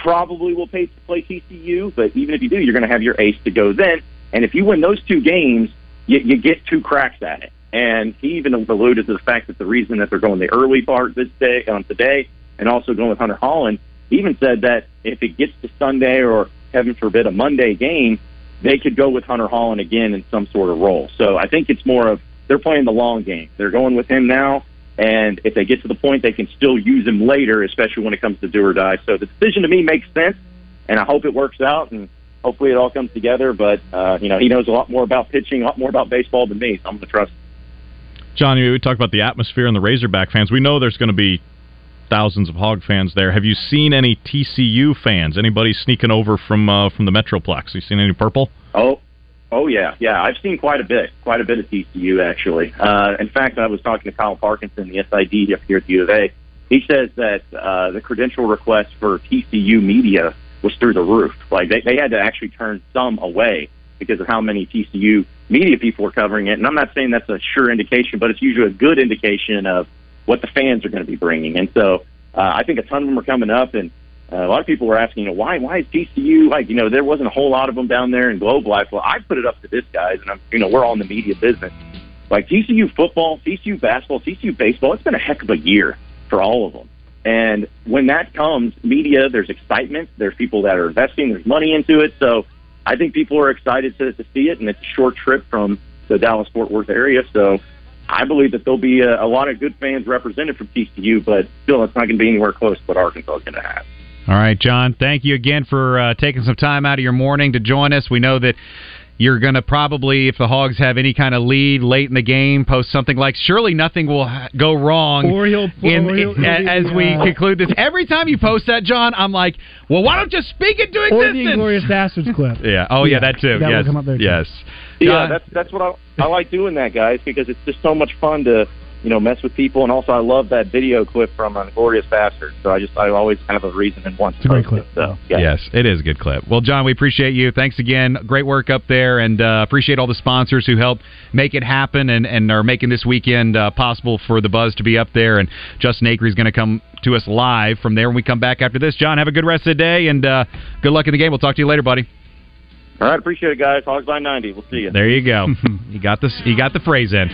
probably will play TCU. But even if you do, you're going to have your ace to go then. And if you win those two games, you get two cracks at it. And he even alluded to the fact that the reason that they're going the early part this day on today and also going with Hunter Holland, he even said that if it gets to Sunday or, heaven forbid, a Monday game, they could go with Hunter Holland again in some sort of role. So I think it's more of they're playing the long game. They're going with him now, and if they get to the point, they can still use him later, especially when it comes to do or die. So the decision to me makes sense, and I hope it works out, and hopefully it all comes together. But, he knows a lot more about pitching, a lot more about baseball than me, so I'm going to trust him. John, we talked about the atmosphere and the Razorback fans. We know there's going to be thousands of Hog fans there. Have you seen any TCU fans? Anybody sneaking over from the Metroplex? You seen any purple? Oh yeah. I've seen quite a bit of TCU actually. In fact, I was talking to Kyle Parkinson, the SID up here at the U of A. He says that the credential request for TCU media was through the roof. Like they had to actually turn some away because of how many TCU media people were covering it. And I'm not saying that's a sure indication, but it's usually a good indication of what the fans are going to be bringing. And so I think a ton of them are coming up, and a lot of people were asking, why is TCU, there wasn't a whole lot of them down there in Globe Life. Well, I put it up to this, guys, and we're all in the media business. Like TCU football, TCU basketball, TCU baseball, it's been a heck of a year for all of them. And when that comes, media, there's excitement, there's people that are investing, there's money into it. So I think people are excited to see it, and it's a short trip from the Dallas-Fort Worth area, so I believe that there'll be a lot of good fans represented from TCU, but still, it's not going to be anywhere close to what Arkansas is going to have. All right, John, thank you again for taking some time out of your morning to join us. We know that you're going to probably, if the Hogs have any kind of lead late in the game, post something like, surely nothing will go wrong as we conclude this. Every time you post that, John, I'm like, well, why don't you speak it to existence? Or the Inglorious Bastards clip. Yeah. Oh, yeah, that too. That will come up there, too. Yes. Yeah, that's what I like doing that, guys, because it's just so much fun to you know, mess with people. And also I love that video clip from Glorious Bastard. So I always have a reason and want to. It's a great clip. So, yeah. Yes, it is a good clip. Well, John, we appreciate you. Thanks again. Great work up there, and appreciate all the sponsors who helped make it happen and are making this weekend possible for the Buzz to be up there. And Justin Acri is going to come to us live from there when we come back after this. John, have a good rest of the day, and good luck in the game. We'll talk to you later, buddy. All right, appreciate it, guys. Hogs by 90. We'll see you. There you go. You got this. You got the phrase in.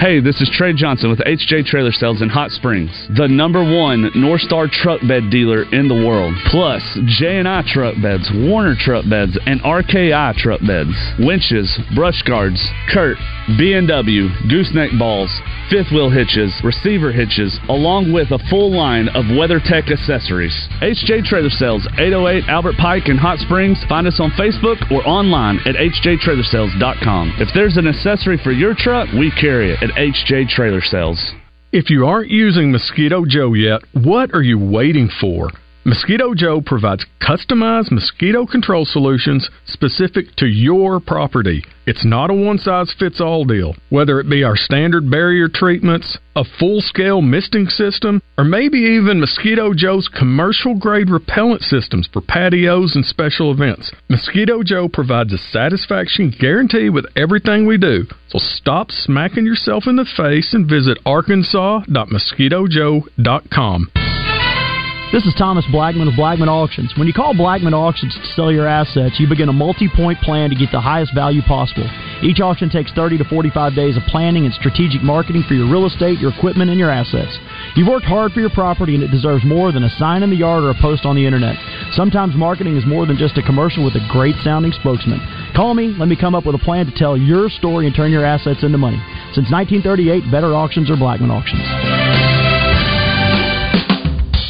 Hey, this is Trey Johnson with HJ Trailer Sales in Hot Springs, the #1 North Star truck bed dealer in the world. Plus, J&I truck beds, Warner truck beds, and RKI truck beds, winches, brush guards, Kurt, B&W, gooseneck balls, fifth wheel hitches, receiver hitches, along with a full line of WeatherTech accessories. HJ Trailer Sales, 808 Albert Pike in Hot Springs. Find us on Facebook or online at hjtrailersales.com. If there's an accessory for your truck, we carry it at HJ Trailer Sales. If you aren't using Mosquito Joe yet, what are you waiting for? Mosquito Joe provides customized mosquito control solutions specific to your property. It's not a one-size-fits-all deal. Whether it be our standard barrier treatments, a full-scale misting system, or maybe even Mosquito Joe's commercial-grade repellent systems for patios and special events, Mosquito Joe provides a satisfaction guarantee with everything we do. So stop smacking yourself in the face and visit arkansas.mosquitojoe.com. This is Thomas Blackman of Blackman Auctions. When you call Blackman Auctions to sell your assets, you begin a multi-point plan to get the highest value possible. Each auction takes 30 to 45 days of planning and strategic marketing for your real estate, your equipment, and your assets. You've worked hard for your property, and it deserves more than a sign in the yard or a post on the internet. Sometimes marketing is more than just a commercial with a great-sounding spokesman. Call me. Let me come up with a plan to tell your story and turn your assets into money. Since 1938, Better Auctions or Blackman Auctions.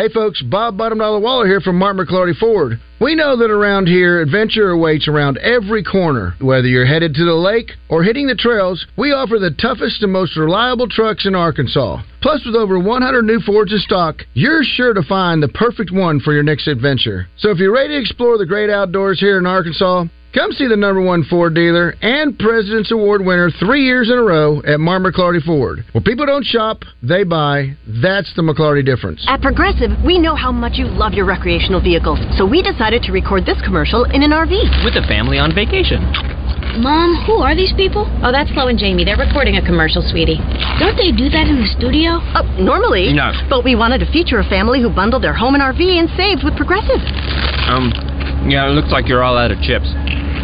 Hey folks, Bob Bottom Dollar Waller here from Martin McClarty Ford. We know that around here, adventure awaits around every corner. Whether you're headed to the lake or hitting the trails, we offer the toughest and most reliable trucks in Arkansas. Plus, with over 100 new Fords in stock, you're sure to find the perfect one for your next adventure. So if you're ready to explore the great outdoors here in Arkansas, come see the #1 Ford dealer and President's Award winner 3 years in a row at Martin McClarty Ford. Where people don't shop, they buy. That's the McClarty difference. At Progressive, we know how much you love your recreational vehicles, so we decided to record this commercial in an RV. With a family on vacation. Mom, who are these people? Oh, that's Flo and Jamie. They're recording a commercial, sweetie. Don't they do that in the studio? Normally. No. But we wanted to feature a family who bundled their home and RV and saved with Progressive. Yeah, it looks like you're all out of chips.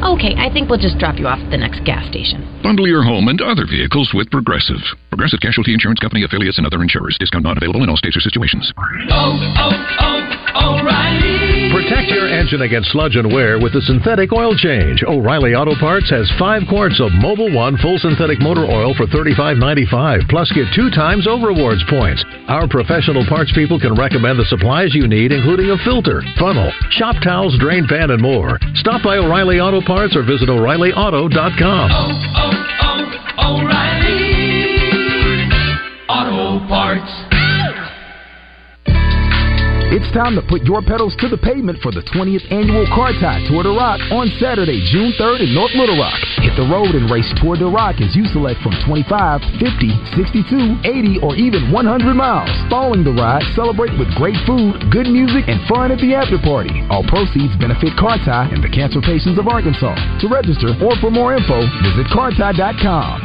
Okay, I think we'll just drop you off at the next gas station. Bundle your home and other vehicles with Progressive. Progressive Casualty Insurance Company, affiliates, and other insurers. Discount not available in all states or situations. O'Reilly! Protect your engine against sludge and wear with a synthetic oil change. O'Reilly Auto Parts has 5 quarts of Mobil 1 full synthetic motor oil for $35.95. Plus, get 2 times O-Rewards points. Our professional parts people can recommend the supplies you need, including a filter, funnel, shop towels, drain pan, and more. Stop by O'Reilly Auto Parts or visit O'ReillyAuto.com. O'Reilly Auto Parts. It's time to put your pedals to the pavement for the 20th annual Car Tie Tour de Rock on Saturday, June 3rd in North Little Rock. Hit the road and race Tour de Rock as you select from 25, 50, 62, 80, or even 100 miles. Following the ride, celebrate with great food, good music, and fun at the after party. All proceeds benefit Car Tie and the cancer patients of Arkansas. To register or for more info, visit CarTie.com.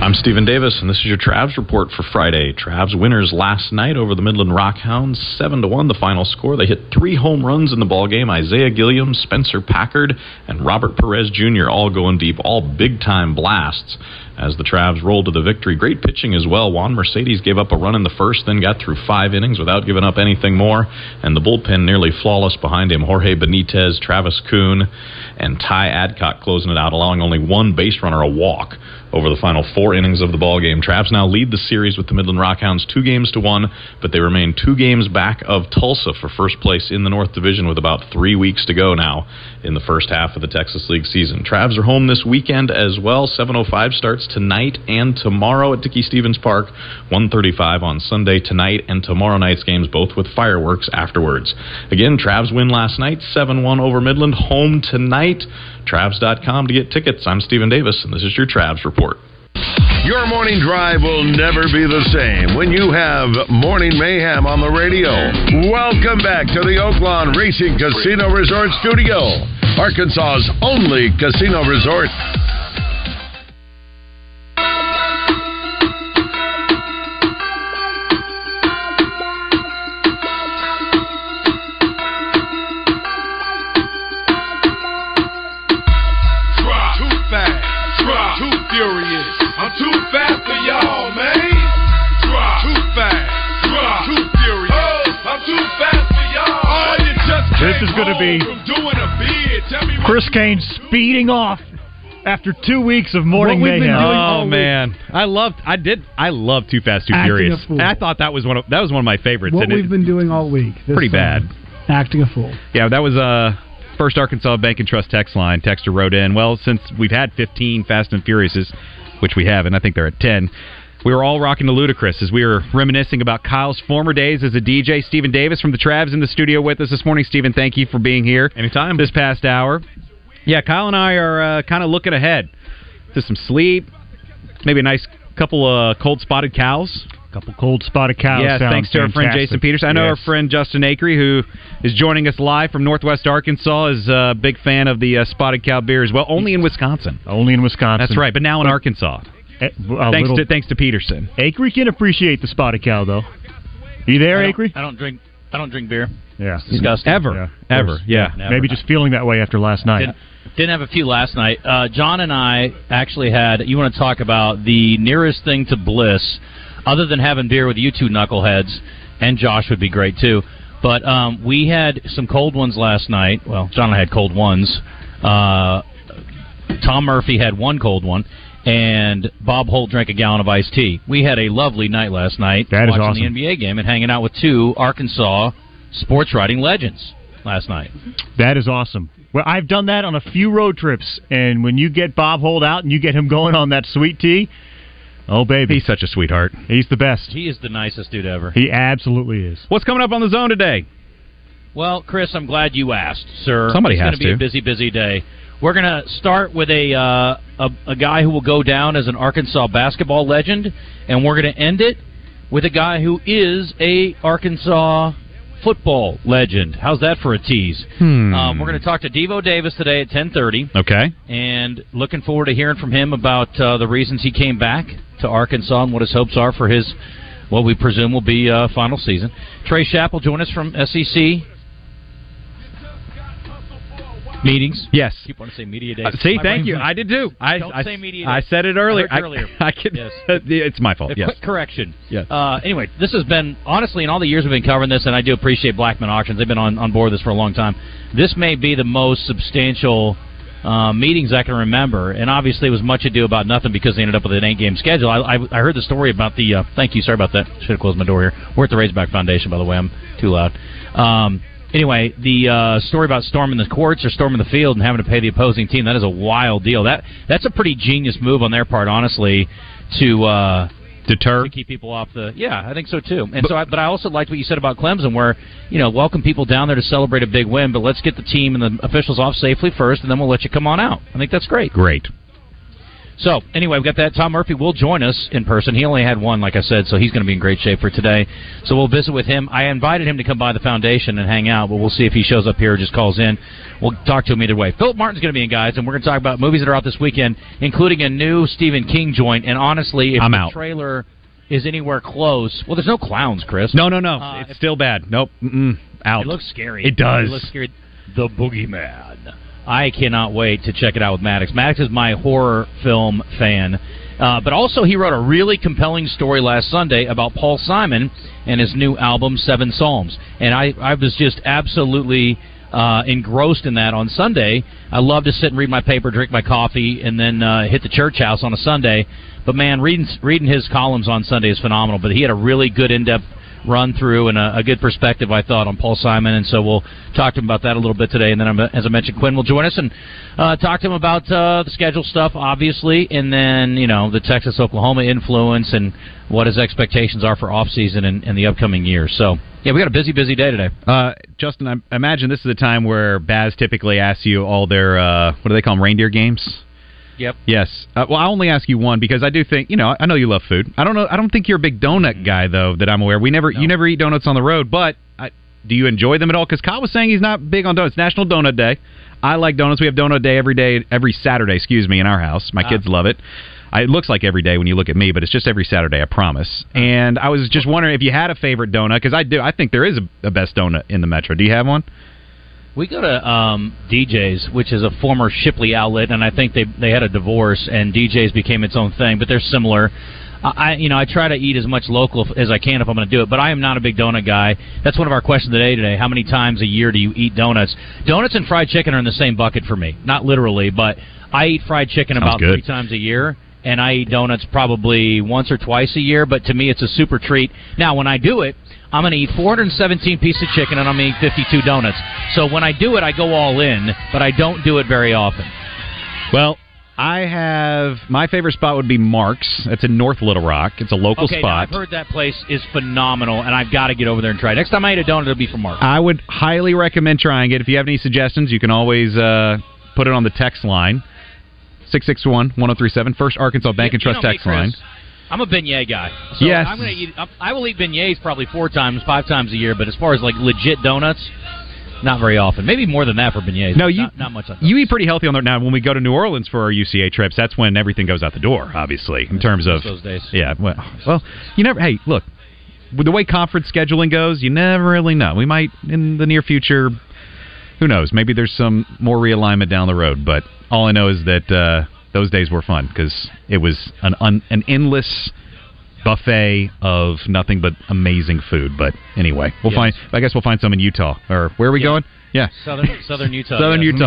I'm Stephen Davis, and this is your Travs report for Friday. Travs winners last night over the Midland Rockhounds, 7-1 the final score. They hit 3 home runs in the ballgame. Isaiah Gilliam, Spencer Packard, and Robert Perez Jr. all going deep, all big-time blasts as the Travs rolled to the victory. Great pitching as well. Juan Mercedes gave up a run in the first, then got through 5 innings without giving up anything more, and the bullpen nearly flawless behind him. Jorge Benitez, Travis Kuhn, and Ty Adcock closing it out, allowing only one base runner, a walk, over the final 4 innings of the ballgame. Travs now lead the series with the Midland Rockhounds 2-1, but they remain 2 games back of Tulsa for first place in the North Division with about 3 weeks to go now in the first half of the Texas League season. Travs are home this weekend as well. 7:05 starts tonight and tomorrow at Dickey Stevens Park. 1:35 on Sunday, tonight and tomorrow night's games, both with fireworks afterwards. Again, Travs win last night, 7-1 over Midland. Home tonight. Travs.com to get tickets. I'm Stephen Davis, and this is your Travs report. Your morning drive will never be the same when you have Morning Mayhem on the radio. Welcome back to the Oaklawn Racing Casino Resort Studio, Arkansas's only casino resort. This is going to be Chris Kane speeding off after 2 weeks of morning mayhem. Oh man, I love Too Fast, Too Furious. I thought that was one of my favorites. What we've been doing all week. Pretty bad. Acting a fool. Yeah, that was first Arkansas Bank and Trust text line. Texter wrote in, well, since we've had 15 Fast and Furiouses, which we haven't, I think they're at 10. We were all rocking to Ludacris as we were reminiscing about Kyle's former days as a DJ. Stephen Davis from the Travs in the studio with us this morning. Stephen, thank you for being here. Anytime. This past hour. Yeah, Kyle and I are kind of looking ahead to some sleep, maybe a nice couple of cold spotted cows. Yes, thanks to our friend Jason Peters. I know our friend Justin Acri, who is joining us live from Northwest Arkansas, is a big fan of the Spotted Cow beer as well. Only in Wisconsin. That's right, but now in Arkansas. Thanks to Peterson. Acri can appreciate the Spotted Cow, though. You there, Acri? I don't drink beer. Yeah, it's disgusting. Never. Maybe just feeling that way after last night. Didn't have a few last night. John and I actually had. You want to talk about the nearest thing to bliss, other than having beer with you two knuckleheads, and Josh would be great too. But we had some cold ones last night. Well, John and I had cold ones. Tom Murphy had one cold one. And Bob Holt drank a gallon of iced tea. We had a lovely night last night watching awesome. The NBA game and hanging out with 2 Arkansas sports riding legends last night. That is awesome. Well, I've done that on a few road trips, and when you get Bob Holt out and you get him going on that sweet tea, oh, baby. He's such a sweetheart. He's the best. He is the nicest dude ever. He absolutely is. What's coming up on The Zone today? Well, Chris, I'm glad you asked, sir. It's going to be a busy day. We're going to start with a guy who will go down as an Arkansas basketball legend, and we're going to end it with a guy who is a Arkansas football legend. How's that for a tease? We're going to talk to Devo Davis today at 10:30. Okay. And looking forward to hearing from him about the reasons he came back to Arkansas and what his hopes are for his, what we presume will be final season. Trey Schapp will join us from SEC meetings. Yes. I keep wanting to say media days. See, thank you. I did too. Don't say media days. I said it earlier. Yes. It's my fault. Yes. Quick correction. Yes. Anyway, this has been, honestly, in all the years we've been covering this, and I do appreciate Blackman Auctions. They've been on board with this for a long time. This may be the most substantial meetings I can remember, and obviously it was much ado about nothing because they ended up with an 8-game schedule. I heard the story about the, thank you, sorry about that. Should have closed my door here. We're at the Razorback Foundation, by the way. I'm too loud. Anyway, the story about storming the courts or storming the field and having to pay the opposing team, that is a wild deal. That's a pretty genius move on their part, honestly, to deter, to keep people off the... Yeah, I think so, too. But I also liked what you said about Clemson, where, welcome people down there to celebrate a big win, but let's get the team and the officials off safely first, and then we'll let you come on out. I think that's great. So, anyway, we've got that. Tom Murphy will join us in person. He only had one, like I said, so he's going to be in great shape for today. So we'll visit with him. I invited him to come by the foundation and hang out, but we'll see if he shows up here or just calls in. We'll talk to him either way. Philip Martin's going to be in, guys, and we're going to talk about movies that are out this weekend, including a new Stephen King joint. And honestly, if the trailer is anywhere close... Well, there's no clowns, Chris. No. It's still bad. Nope. Mm-mm. Out. It looks scary. It does. It looks scary. The Boogeyman. I cannot wait to check it out with Maddox. Maddox is my horror film fan. But also he wrote a really compelling story last Sunday about Paul Simon and his new album, Seven Psalms. And I was just absolutely engrossed in that on Sunday. I love to sit and read my paper, drink my coffee, and then hit the church house on a Sunday. But, man, reading his columns on Sunday is phenomenal. But he had a really good in-depth run through and a good perspective, I thought, on Paul Simon, and so we'll talk to him about that a little bit today. And then, as I mentioned, Quinn will join us and talk to him about the schedule stuff, obviously, and then, you know, the Texas-Oklahoma influence and what his expectations are for offseason and the upcoming year. So, yeah, we got a busy day today. Justin, I imagine this is a time where Baz typically asks you all their, what do they call them, reindeer games? Yep. Yes. Well, I'll only ask you one because I do think, you know, I know you love food. I don't think you're a big donut guy, though, that I'm aware. You never eat donuts on the road, but do you enjoy them at all? Because Kyle was saying he's not big on donuts. National Donut Day. I like donuts. We have Donut Day every Saturday, in our house. My kids love it. It looks like every day when you look at me, but it's just every Saturday, I promise. And I was just wondering if you had a favorite donut, because I do. I think there is a best donut in the Metro. Do you have one? We go to DJ's, which is a former Shipley outlet, and I think they had a divorce, and DJ's became its own thing. But they're similar. I try to eat as much local as I can if I'm going to do it. But I am not a big donut guy. That's one of our questions today. How many times a year do you eat donuts? Donuts and fried chicken are in the same bucket for me. Not literally, but I eat fried chicken about 3 times a year. And I eat donuts probably once or twice a year, but to me it's a super treat. Now, when I do it, I'm going to eat 417 pieces of chicken and I'm going to eat 52 donuts. So when I do it, I go all in, but I don't do it very often. Well, my favorite spot would be Mark's. That's in North Little Rock. It's a local spot. I've heard that place is phenomenal, and I've got to get over there and try it. Next time I eat a donut, it'll be from Mark's. I would highly recommend trying it. If you have any suggestions, you can always put it on the text line. 661-1037, First Arkansas Bank and Trust text line. I'm a beignet guy. So yes. I will eat beignets probably 5 times a year, but as far as like legit donuts, not very often. Maybe more than that for beignets. No, not much. You eat pretty healthy on there. Now, when we go to New Orleans for our UCA trips, that's when everything goes out the door, obviously, in terms of those days. Yeah. Well, you never. Hey, look, with the way conference scheduling goes, you never really know. We might, in the near future, who knows? Maybe there's some more realignment down the road, but all I know is that those days were fun because it was an endless buffet of nothing but amazing food. But anyway, we'll find some in Utah. Or where are we going? Yeah, Southern Utah. Southern Utah.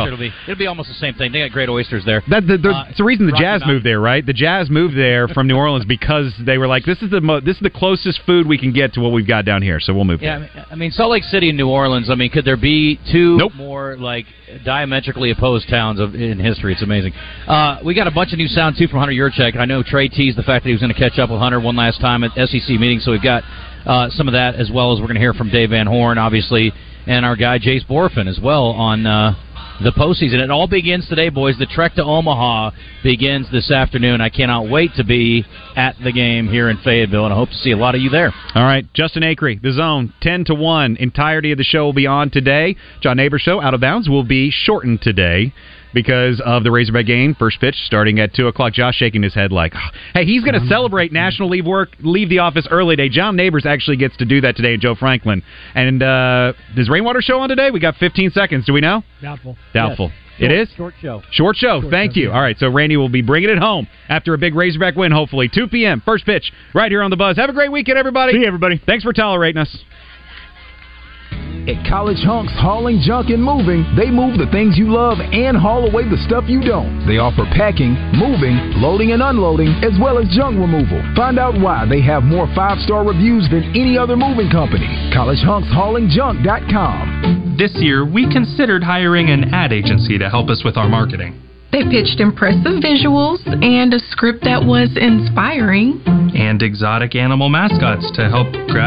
Sure it'll be almost the same thing. They got great oysters there. It's the reason the Jazz moved there, right? The Jazz moved there from New Orleans because they were like, this is the closest food we can get to what we've got down here, so we'll move. Yeah, there. I mean Salt Lake City and New Orleans. I mean, could there be two more like diametrically opposed towns in history? It's amazing. We got a bunch of new sound too from Hunter Yurchek. I know Trey teased the fact that he was going to catch up with Hunter one last time at SEC meeting, so we've got some of that as well as we're going to hear from Dave Van Horn, obviously. And our guy, Jace Borfin, as well, on the postseason. It all begins today, boys. The trek to Omaha begins this afternoon. I cannot wait to be at the game here in Fayetteville, and I hope to see a lot of you there. All right, Justin Acri, The Zone, 10-1. Entirety of the show will be on today. John Neighbors' show, Out of Bounds, will be shortened today because of the Razorback game. First pitch starting at 2 o'clock. Josh shaking his head like, hey, he's going to celebrate National Leave the Office Early Day. John Neighbors actually gets to do that today, and Joe Franklin. And is Rainwater show on today? We got 15 seconds. Do we know? Doubtful. Yes. It is? Short show. Thank you. All right, so Randy will be bringing it home after a big Razorback win, hopefully. 2 p.m., first pitch, right here on The Buzz. Have a great weekend, everybody. See you, everybody. Thanks for tolerating us. At College Hunks Hauling, Junk, and Moving, they move the things you love and haul away the stuff you don't. They offer packing, moving, loading and unloading, as well as junk removal. Find out why they have more 5-star reviews than any other moving company. CollegeHunksHaulingJunk.com. This year, we considered hiring an ad agency to help us with our marketing. They pitched impressive visuals and a script that was inspiring. And exotic animal mascots to help grab